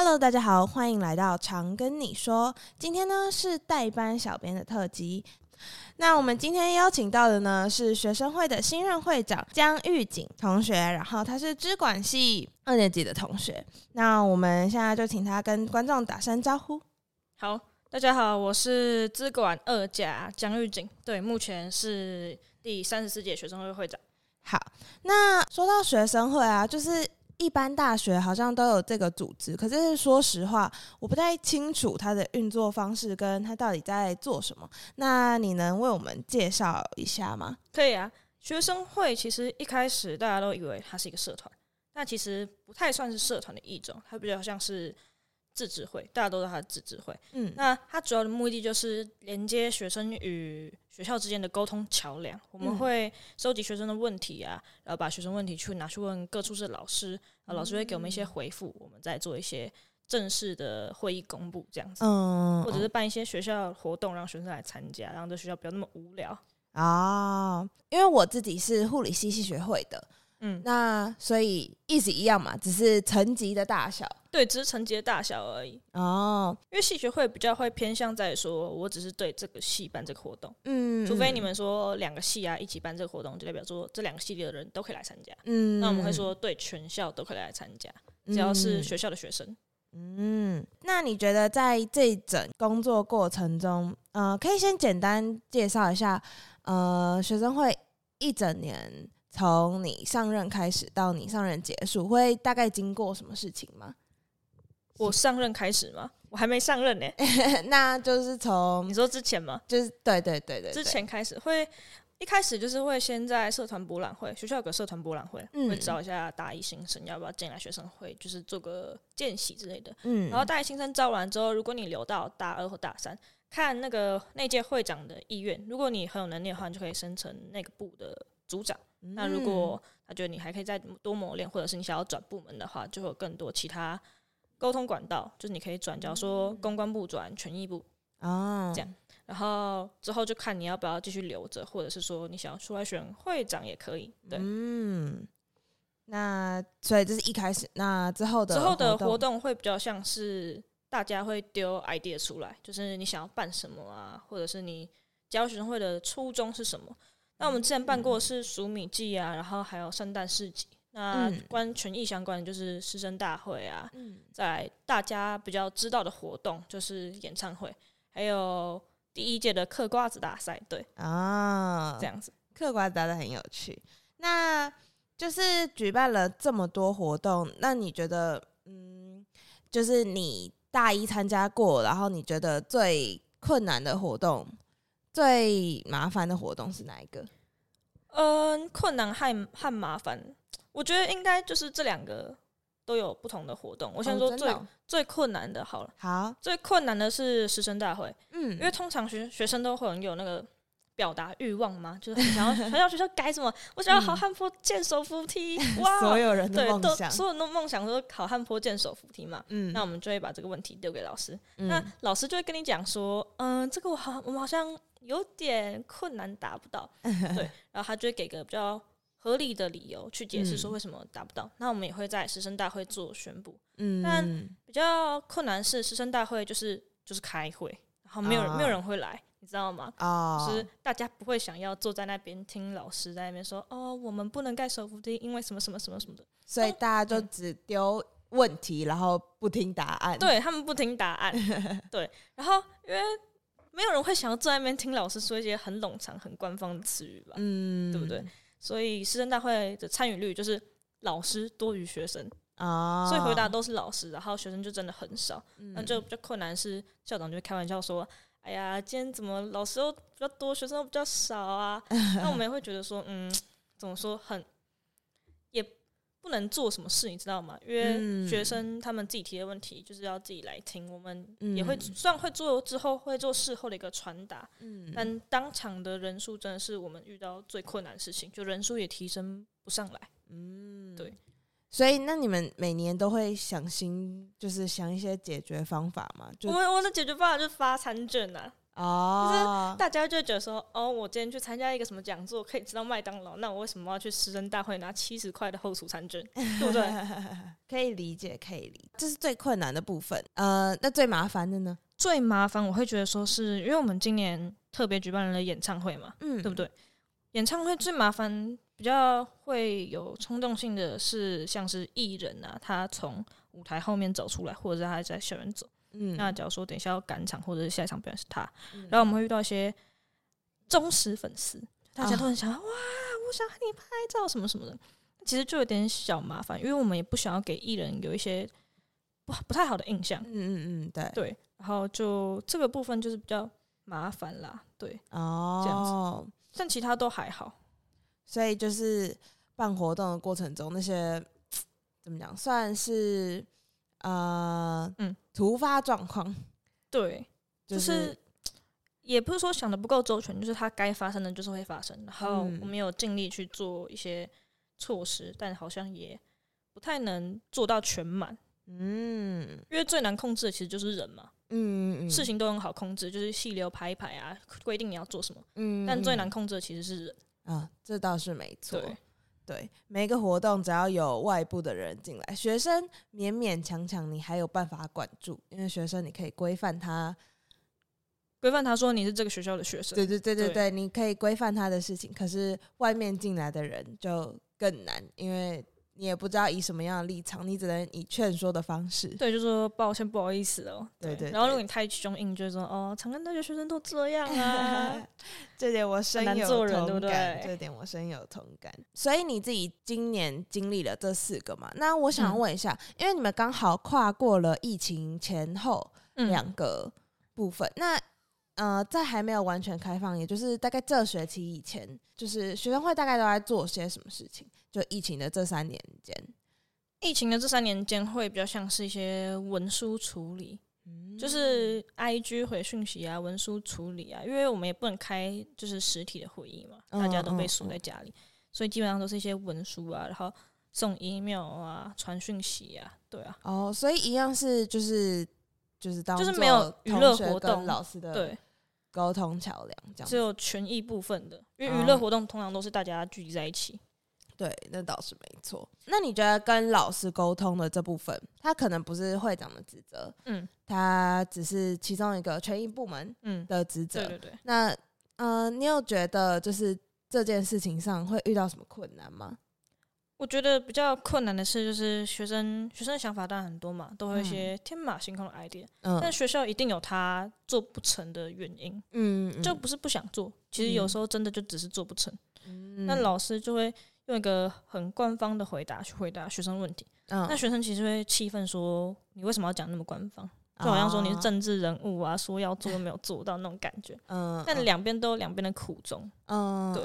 Hello， 大家好，欢迎来到常跟你说。今天呢是代班小编的特辑。那我们今天邀请到的呢是学生会的新任会长江玉景同学，然后他是资管系二年级的同学。那我们现在就请他跟观众打声招呼。好，大家好，我是资管二甲江玉景，对，目前是第34届学生会会长。好，那说到学生会啊，就是一般大学好像都有这个组织，可是说实话我不太清楚它的运作方式跟它到底在做什么，那你能为我们介绍一下吗？可以啊，学生会其实一开始大家都以为它是一个社团，但其实不太算是社团的一种，它比较像是自治会，大家都知道它的自治会。那它主要的目的就是连接学生与学校之间的沟通桥梁。我们会收集学生的问题啊，然后把学生问题去拿去问各处的老师，然后老师会给我们一些回复，我们再做一些正式的会议公布这样子，或者是办一些学校活动让学生来参加，让这学校不要那么无聊哦。因为我自己是护理系系学会的，那所以意思一样嘛，只是层级的大小。对，只是层级的大小而已哦。因为系学会比较会偏向在说我只是对这个系办这个活动，除非你们说两个系啊一起办这个活动，就代表说这两个系里的人都可以来参加，那我们会说对全校都可以来参加，只要是学校的学生。那你觉得在这一整工作过程中，可以先简单介绍一下学生会一整年从你上任开始到你上任结束会大概经过什么事情吗？我上任开始吗？我还没上任呢。那就是从你说之前吗？就是对，之前开始会，一开始就是会先在社团博览会，学校有个社团博览会，会找一下大一新生要不要进来学生会，就是做个见习之类的。然后大一新生招完之后，如果你留到大二或大三，看那个那届会长的意愿，如果你很有能力的话，你就可以升成那个部的组长。那如果他觉得你还可以再多磨练，或者是你想要转部门的话，就会有更多其他沟通管道，就是你可以转，假如说公关部转权益部这样，然后之后就看你要不要继续留着，或者是说你想要出来选会长也可以。对，那所以这是一开始。那之后的活动会比较像是大家会丢 idea 出来，就是你想要办什么啊，或者是你加入学生会的初衷是什么。那我们之前办过是数米祭啊，然后还有圣诞市集。那关权益相关的就是师生大会啊，再来大家比较知道的活动就是演唱会，还有第一届的嗑瓜子大赛。对啊，这样子嗑瓜子大赛很有趣。那就是举办了这么多活动，那你觉得就是你大一参加过，然后你觉得最困难的活动最麻烦的活动是哪一个？困难和麻烦，我觉得应该就是这两个都有不同的活动。我先说最困难的好了。好，最困难的是师生大会。因为通常学生都会有那个表达欲望嘛，就是很想学校改什么，我想要好汉坡建手扶梯，哇！所有人的梦想，所有人的梦想都是好汉坡建手扶梯嘛。那我们就会把这个问题丢给老师，那老师就会跟你讲说，这个我们好像有点困难达不到，对，然后他就会给个比较合理的理由去解释说为什么达不到。那我们也会在师生大会做宣布。但比较困难是师生大会就是开会，然后没有人会来，你知道吗？就是大家不会想要坐在那边听老师在那边说我们不能盖手扶梯，因为什么什么什么什么的，所以大家就只丢问题，然后不听答案。对，他们不听答案。对，然后因为没有人会想要坐在那边听老师说一些很冗长很官方的词语吧，对不对？所以师生大会的参与率就是老师多于学生，所以回答都是老师，然后学生就真的很少。那就比较困难是校长就会开玩笑说，哎呀，今天怎么老师又比较多学生又比较少啊。那我们也会觉得说怎么说，很也不能做什么事，你知道吗？因为学生他们自己提的问题就是要自己来听，我们也会虽然会做之后会做事后的一个传达，但当场的人数真的是我们遇到最困难的事情，就人数也提升不上来。对，所以那你们每年都会想一些解决方法吗？我的解决方法就是发餐券啊。哦，就是大家就觉得说，哦，我今天去参加一个什么讲座，可以吃到麦当劳，那我为什么要去师生大会拿70块的后厨餐券，对不对？可以理解，可以理解，这是最困难的部分。那最麻烦的呢？最麻烦我会觉得说是，因为我们今年特别举办了演唱会嘛，嗯，对不对？演唱会最麻烦，比较会有冲动性的是，像是艺人啊，他从舞台后面走出来，或者是他在校园走。嗯，那假如说等一下要赶场或者是下一场表演是他，然后我们会遇到一些忠实粉丝，大家都很想、哇，我想和你拍照什么什么的，其实就有点小麻烦，因为我们也不想要给艺人有一些 不太好的印象。对，然后就这个部分就是比较麻烦啦，对，这样子，但其他都还好。所以就是办活动的过程中，那些怎么讲，算是突发状况，对，就是也不是说想的不够周全，就是它该发生的就是会发生，然后我们有尽力去做一些措施，但好像也不太能做到全满，因为最难控制的其实就是人嘛，事情都很好控制，就是细流排一排啊，规定你要做什么，但最难控制的其实是人啊，这倒是没错。对，每一个活动只要有外部的人进来，学生勉勉强强你还有办法管住，因为学生你可以规范他，说你是这个学校的学生，对，你可以规范他的事情。可是外面进来的人就更难，因为你也不知道以什么样的立场，你只能以劝说的方式，对，就说抱歉不好意思哦，对。然后如果你太凶硬，就说哦，长安大学学生都这样啊，这点我深有同感，对不对？这点我深有同感。所以你自己今年经历了这4个嘛？那我想问一下，因为你们刚好跨过了疫情前后2个部分，那在还没有完全开放，也就是大概这学期以前，就是学生会大概都在做些什么事情？就疫情的这3年间，会比较像是一些文书处理，就是 IG 回讯息啊，文书处理啊，因为我们也不能开就是实体的会议嘛，大家都被锁在家里，所以基本上都是一些文书啊，然后送 email 啊，传讯息啊，对啊。哦，所以一样是就是当作没有娱乐活动，老师的对。沟通桥梁这样，只有权益部分的，因为娱乐活动通常都是大家聚集在一起。对，那倒是没错。那你觉得跟老师沟通的这部分，他可能不是会长的职责，他只是其中一个权益部门的职责，对。那你有觉得就是这件事情上会遇到什么困难吗？我觉得比较困难的是，就是学生的想法当然很多嘛，都会有一些天马行空的 idea，但学校一定有他做不成的原因，就不是不想做，其实有时候真的就只是做不成，那老师就会用一个很官方的回答去回答学生问题，那学生其实会气愤说，你为什么要讲那么官方？就好像说你是政治人物啊，说要做没有做到那种感觉，但两边都有两边的苦衷，对。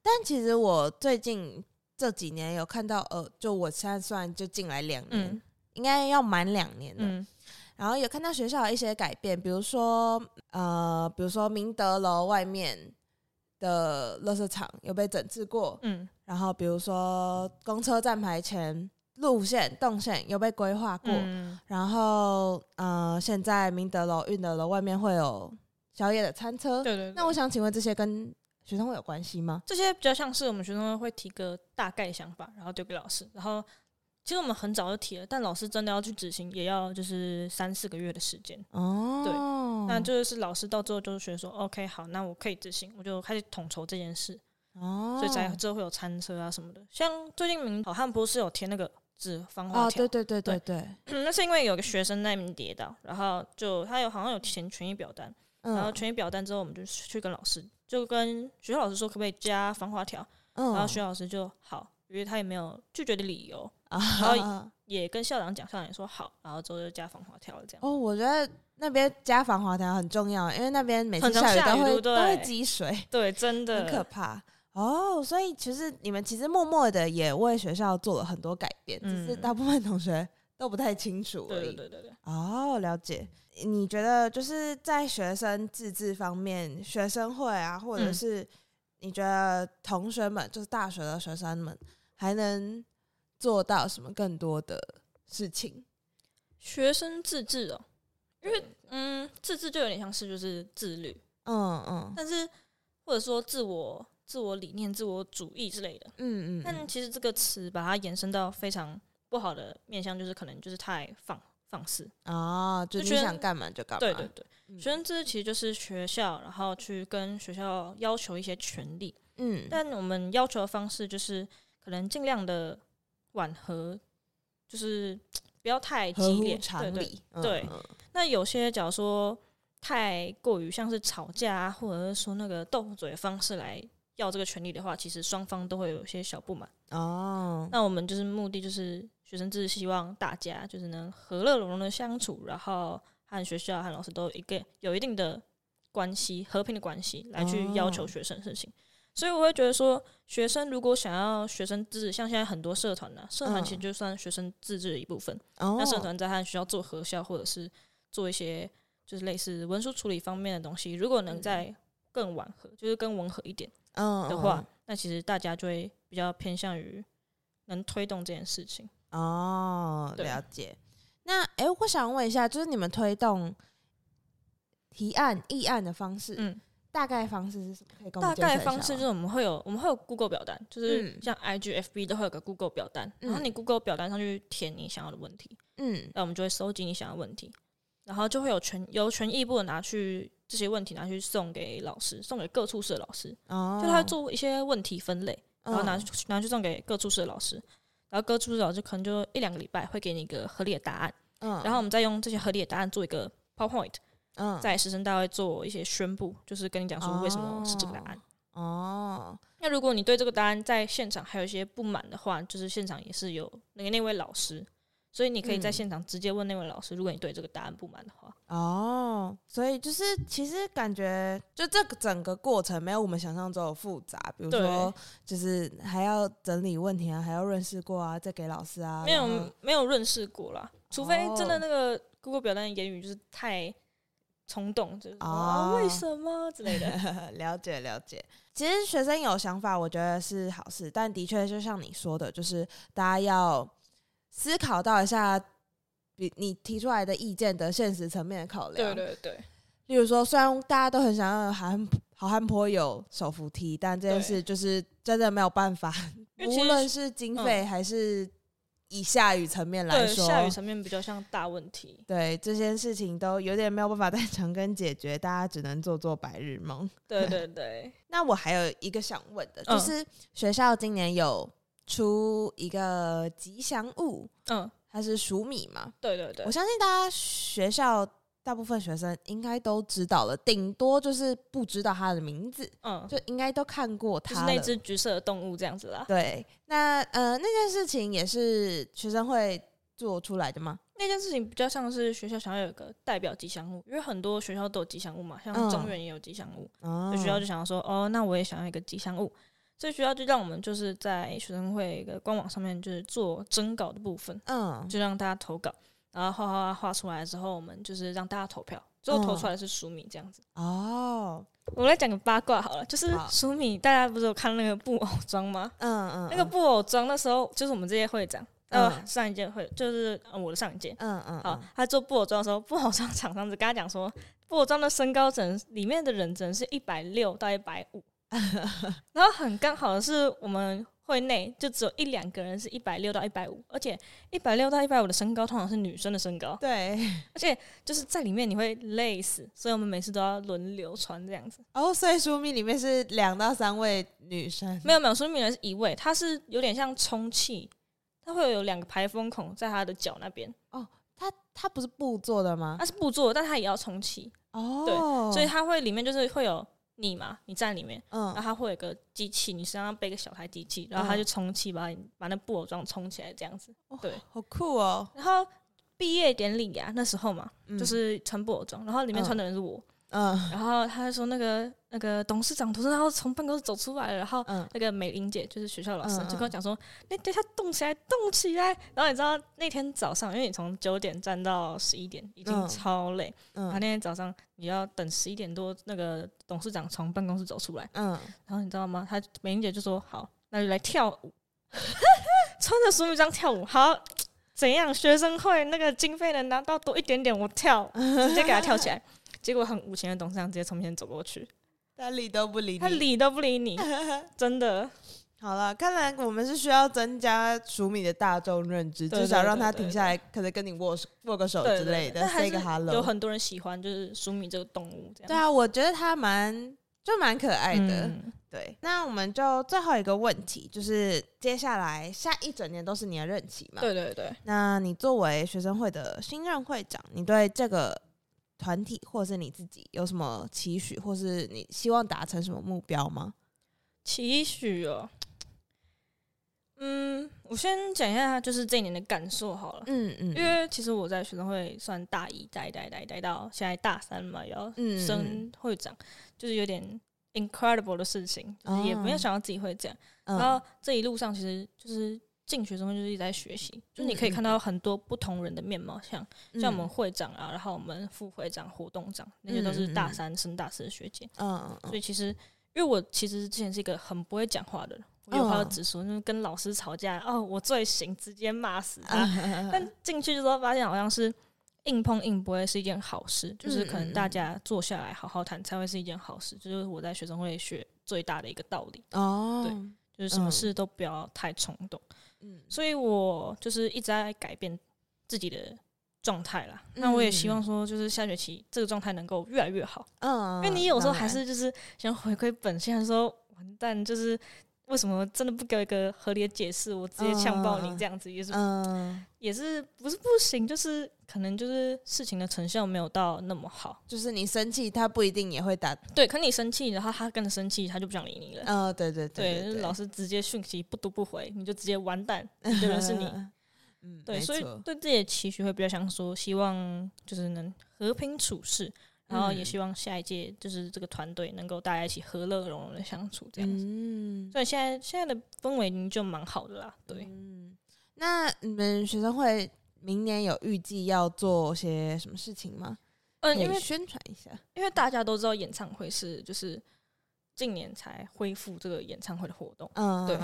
但其实我最近这几年有看到，就我现在算就进来2年，应该要满2年了，然后有看到学校有一些改变，比如说明德楼外面的垃圾场有被整治过，然后比如说公车站牌前路线动线有被规划过，然后现在明德楼运德楼外面会有宵夜的餐车，对。那我想请问这些跟学生会有关系吗？这些比较像是我们学生会提个大概想法，然后丢给老师，然后其实我们很早就提了，但老师真的要去执行也要就是3-4个月的时间，对，那就是老师到最后就是觉得说 OK 好，那我可以执行，我就开始统筹这件事，所以才之后会有餐车啊什么的。像最近明好汉波是有贴那个纸防滑条，对，那是因为有个学生在那边跌倒，然后就他有好像有填权益表单，然后权益表单之后我们就去跟老师，就跟学校老师说可不可以加防滑条，然后学校老师就好，因为他也没有拒绝的理由，然后也跟校长讲，校长也说好，然后之后就加防滑条这样。我觉得那边加防滑条很重要，因为那边每次下雨都会积水，对，真的很可怕。所以其实你们其实默默的也为学校做了很多改变，只是大部分同学都不太清楚而已。对。了解。你觉得就是在学生自治方面，学生会啊，或者是你觉得同学们，就是大学的学生们，还能做到什么更多的事情？学生自治因为自治就有点像是就是自律，嗯嗯，但是或者说自我理念、自我主义之类的，嗯嗯，但其实这个词把它延伸到非常不好的面向，就是可能就是太放肆啊，就你想干嘛就干嘛。对对对，学生制其实就是学校，然后去跟学校要求一些权利，嗯，但我们要求的方式就是可能尽量的缓和，就是不要太激烈，合乎常理，对对，嗯，对。那有些假如说太过于像是吵架啊，或者是说那个斗嘴的方式来要这个权利的话，其实双方都会有一些小不满哦。那我们就是目的就是学生制希望大家就是能和乐融融的相处，然后和学校和老师都有一定的关系，和平的关系来去要求学生的事情。哦，所以我会觉得说，学生如果想要学生自，像现在很多社团呢，社团其实就算学生自治的一部分。哦，那社团在和学校做合校，或者是做一些就是类似文书处理方面的东西，如果能再更缓和，就是更温和一点的话，那其实大家就会比较偏向于能推动这件事情。哦，了解。那我想问一下，就是你们推动提案、议案的方式，嗯，大概方式是什么？可以跟我们介绍一下吗？大概方式就是我们会有 Google 表单，就是像 IGFB 都会有个 Google 表单，然后你 Google 表单上去填你想要的问题，嗯，那我们就会收集你想要的问题，然后就会有由权益部拿去这些问题拿去送给老师，送给各处室的老师，哦，就他会做一些问题分类，然后拿去送给各处室的老师，然后各处室的老师可能就1-2个礼拜会给你一个合理的答案，嗯，然后我们再用这些合理的答案做一个 PowerPoint。嗯，在师生大会做一些宣布，就是跟你讲说为什么是这个答案。哦，那如果你对这个答案在现场还有一些不满的话，就是现场也是有那位老师，所以你可以在现场直接问那位老师，如果你对这个答案不满的话。哦，所以就是其实感觉就这个整个过程没有我们想象中的复杂，比如说就是还要整理问题啊，还要润饰过啊，再给老师啊，没有润饰过啦，除非真的那个 Google 表单言语就是太冲动，就是为什么之类的。了解了解。其实学生有想法我觉得是好事，但的确就像你说的，就是大家要思考到一下你提出来的意见的现实层面的考量。对对对，例如说虽然大家都很想要好汉坡有手扶梯，但这件事就是真的没有办法，无论是经费还是以下雨层面来说，对，下雨层面比较像大问题。对，这些事情都有点没有办法再长跟解决，大家只能做白日梦。对对对。那我还有一个想问的，就是学校今年有出一个吉祥物，嗯，它是黍米嘛？对对对。我相信大家学校大部分学生应该都知道了，顶多就是不知道它的名字，嗯，就应该都看过它了，就是那只橘色的动物这样子啦。对，那那件事情也是学生会做出来的吗？那件事情比较像是学校想要有个代表吉祥物，因为很多学校都有吉祥物嘛，像中原也有吉祥物，所以学校就想说，哦，那我也想要一个吉祥物，所以学校就让我们就是在学生会的官网上面就是做征稿的部分，嗯，就让大家投稿。然后画出来之后，我们就是让大家投票，最后投出来是黍米这样子。哦，我来讲个八卦好了，就是黍米，大家不是有看那个布偶装吗？嗯嗯，那个布偶装那时候就是我们这些会长，上一届会就是我的上一届，嗯嗯，好，他做布偶装的时候，布偶装厂商只跟他讲说，布偶装的身高整里面的人整是160到150，然后很刚好的是我们。会内就只有1-2个人是160到150，而且160到150的身高通常是女生的身高，对，而且就是在里面你会累死，所以我们每次都要轮流穿这样子。哦，所以黍米里面是2到3位女生？没有没有，黍米是1位，它是有点像充气，它会有2个排风孔在它的脚那边。哦，它不是布做的吗？它是布做的，但它也要充气。哦，对，所以它会里面就是会有。你嘛，你站里面，嗯，然后它会有个机器，你身上背个小台机器，然后它就充气，把那布偶装充起来，这样子，对，哦，好酷哦。然后毕业典礼啊，那时候嘛，就是穿布偶装，然后里面穿的人是我，嗯，然后他就说那个董事长，董事长从办公室走出来了，然后那个美玲姐就是学校老师，就跟我讲说，那等一下动起来，动起来。然后你知道那天早上，因为你从9点站到11点，已经超累，然后那天早上你要等11点多那个。董事长从办公室走出来，嗯，然后你知道吗？他美玲姐就说：“好，那就来跳舞，穿着黍米装跳舞。好，怎样？学生会那个经费能拿到多一点点，我跳，直接给他跳起来。”结果很无情的董事长直接从面前走过去，他理都不理你，他理都不理你真的。好了，看来我们是需要增加黍米的大众认知，對對對對對，至少让他停下来，可能跟你 握个手之类的， say个 hello。 有很多人喜欢就是黍米这个动物這樣。对啊，我觉得他蛮可爱的、对。那我们就最后一个问题，就是接下来下一整年都是你的任期嘛？对对对。那你作为学生会的新任会长，你对这个团体或是你自己有什么期许，或是你希望达成什么目标吗？期许哦，我先讲一下就是这一年的感受好了。因为其实我在学生会算大一待到现在大三嘛，也要升会长，就是有点 incredible 的事情，就是也没有想到自己会这样。然后这一路上其实就是进学生会就是一直在学习，就是你可以看到很多不同人的面貌，像我们会长啊，然后我们副会长、活动长，那些都是大三升大四的学姐。所以其实因为我其实之前是一个很不会讲话的人，我有话要直说，就是跟老师吵架，我最行，直接骂死他。但进去之后发现，好像是硬碰硬不会是一件好事，就是可能大家坐下来好好谈才会是一件好事，就是我在学生会学最大的一个道理。对，就是什么事都不要太冲动。所以我就是一直在改变自己的状态啦。那我也希望说就是下学期这个状态能够越来越好。因为你有时候还是就是想回归本性，说完蛋，就是为什么真的不给我一个合理的解释，我直接呛爆你这样子，也是不是不行，就是可能就是事情的成效没有到那么好，就是你生气他不一定也会打，对，可你生气然后他跟着生气，他就不想理你了。对对对 对，就是老师直接讯息不读不回，你就直接完蛋，你的人是你。对，所以对自己的期许会比较像说，希望就是能和平处事，然后也希望下一届就是这个团队能够大家一起和乐融融的相处这样子。所以现在的氛围就蛮好的啦。对。那你们学生会明年有预计要做些什么事情吗？因为宣传一下，因为大家都知道演唱会是就是近年才恢复这个演唱会的活动。对。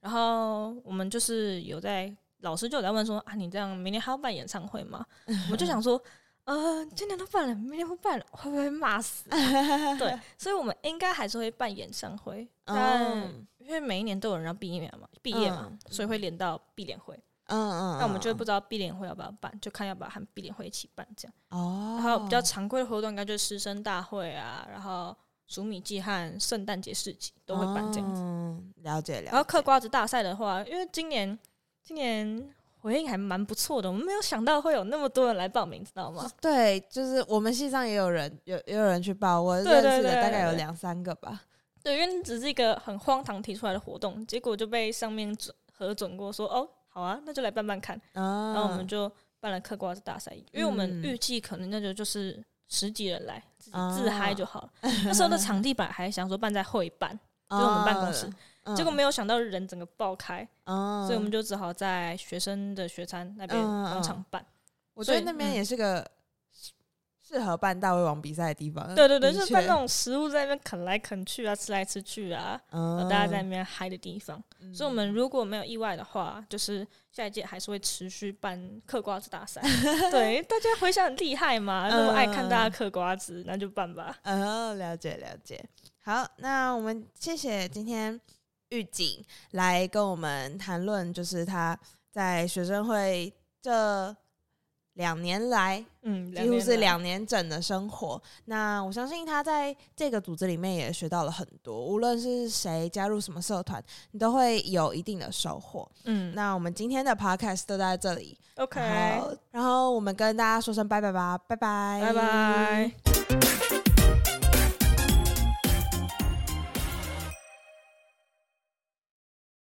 然后我们就是有在老师就有在问说，你这样明年还要办演唱会吗？我们就想说，今年都办了，明年不办了，会不会骂死？对，所以我们应该还是会办演唱会，但因为每一年都有人要毕业嘛，所以会连到毕联会。那我们就不知道毕联会要不要办，就看要不要和毕联会一起办这样。然后比较常规的活动应该就是师生大会啊，然后黍米祭和圣诞节市集都会办这样子。了解了解。然后嗑瓜子大赛的话，因为今年回应还蛮不错的，我们没有想到会有那么多人来报名，知道吗？对，就是我们系上也有人有人去报，我认识的大概有2-3个吧。对，因为只是一个很荒唐提出来的活动，结果就被上面核准过说，好啊，那就来办办看。然后我们就办了嗑瓜子大赛，因为我们预计可能那就是10几人来，自己自嗨就好了。那时候的场地本来还想说办在会办，就是我们办公室。结果没有想到人整个爆开，所以我们就只好在学生的学餐那边当场办。我觉得那边也是个适合办大胃王比赛的地方。对对对，就是办那种食物在那边啃来啃去啊，吃来吃去啊，大家在那边嗨的地方。所以我们如果没有意外的话，就是下一届还是会持续办嗑瓜子大赛。对，大家回想很厉害嘛，那么爱看大家嗑瓜子，那就办吧。了解了解。好，那我们谢谢今天玉瑾来跟我们谈论，就是他在学生会这2年来，几乎是2年整的生活。那我相信他在这个组织里面也学到了很多，无论是谁加入什么社团，你都会有一定的收获。那我们今天的 podcast 就到这里 ，OK。然后我们跟大家说声拜拜吧，拜拜，拜拜。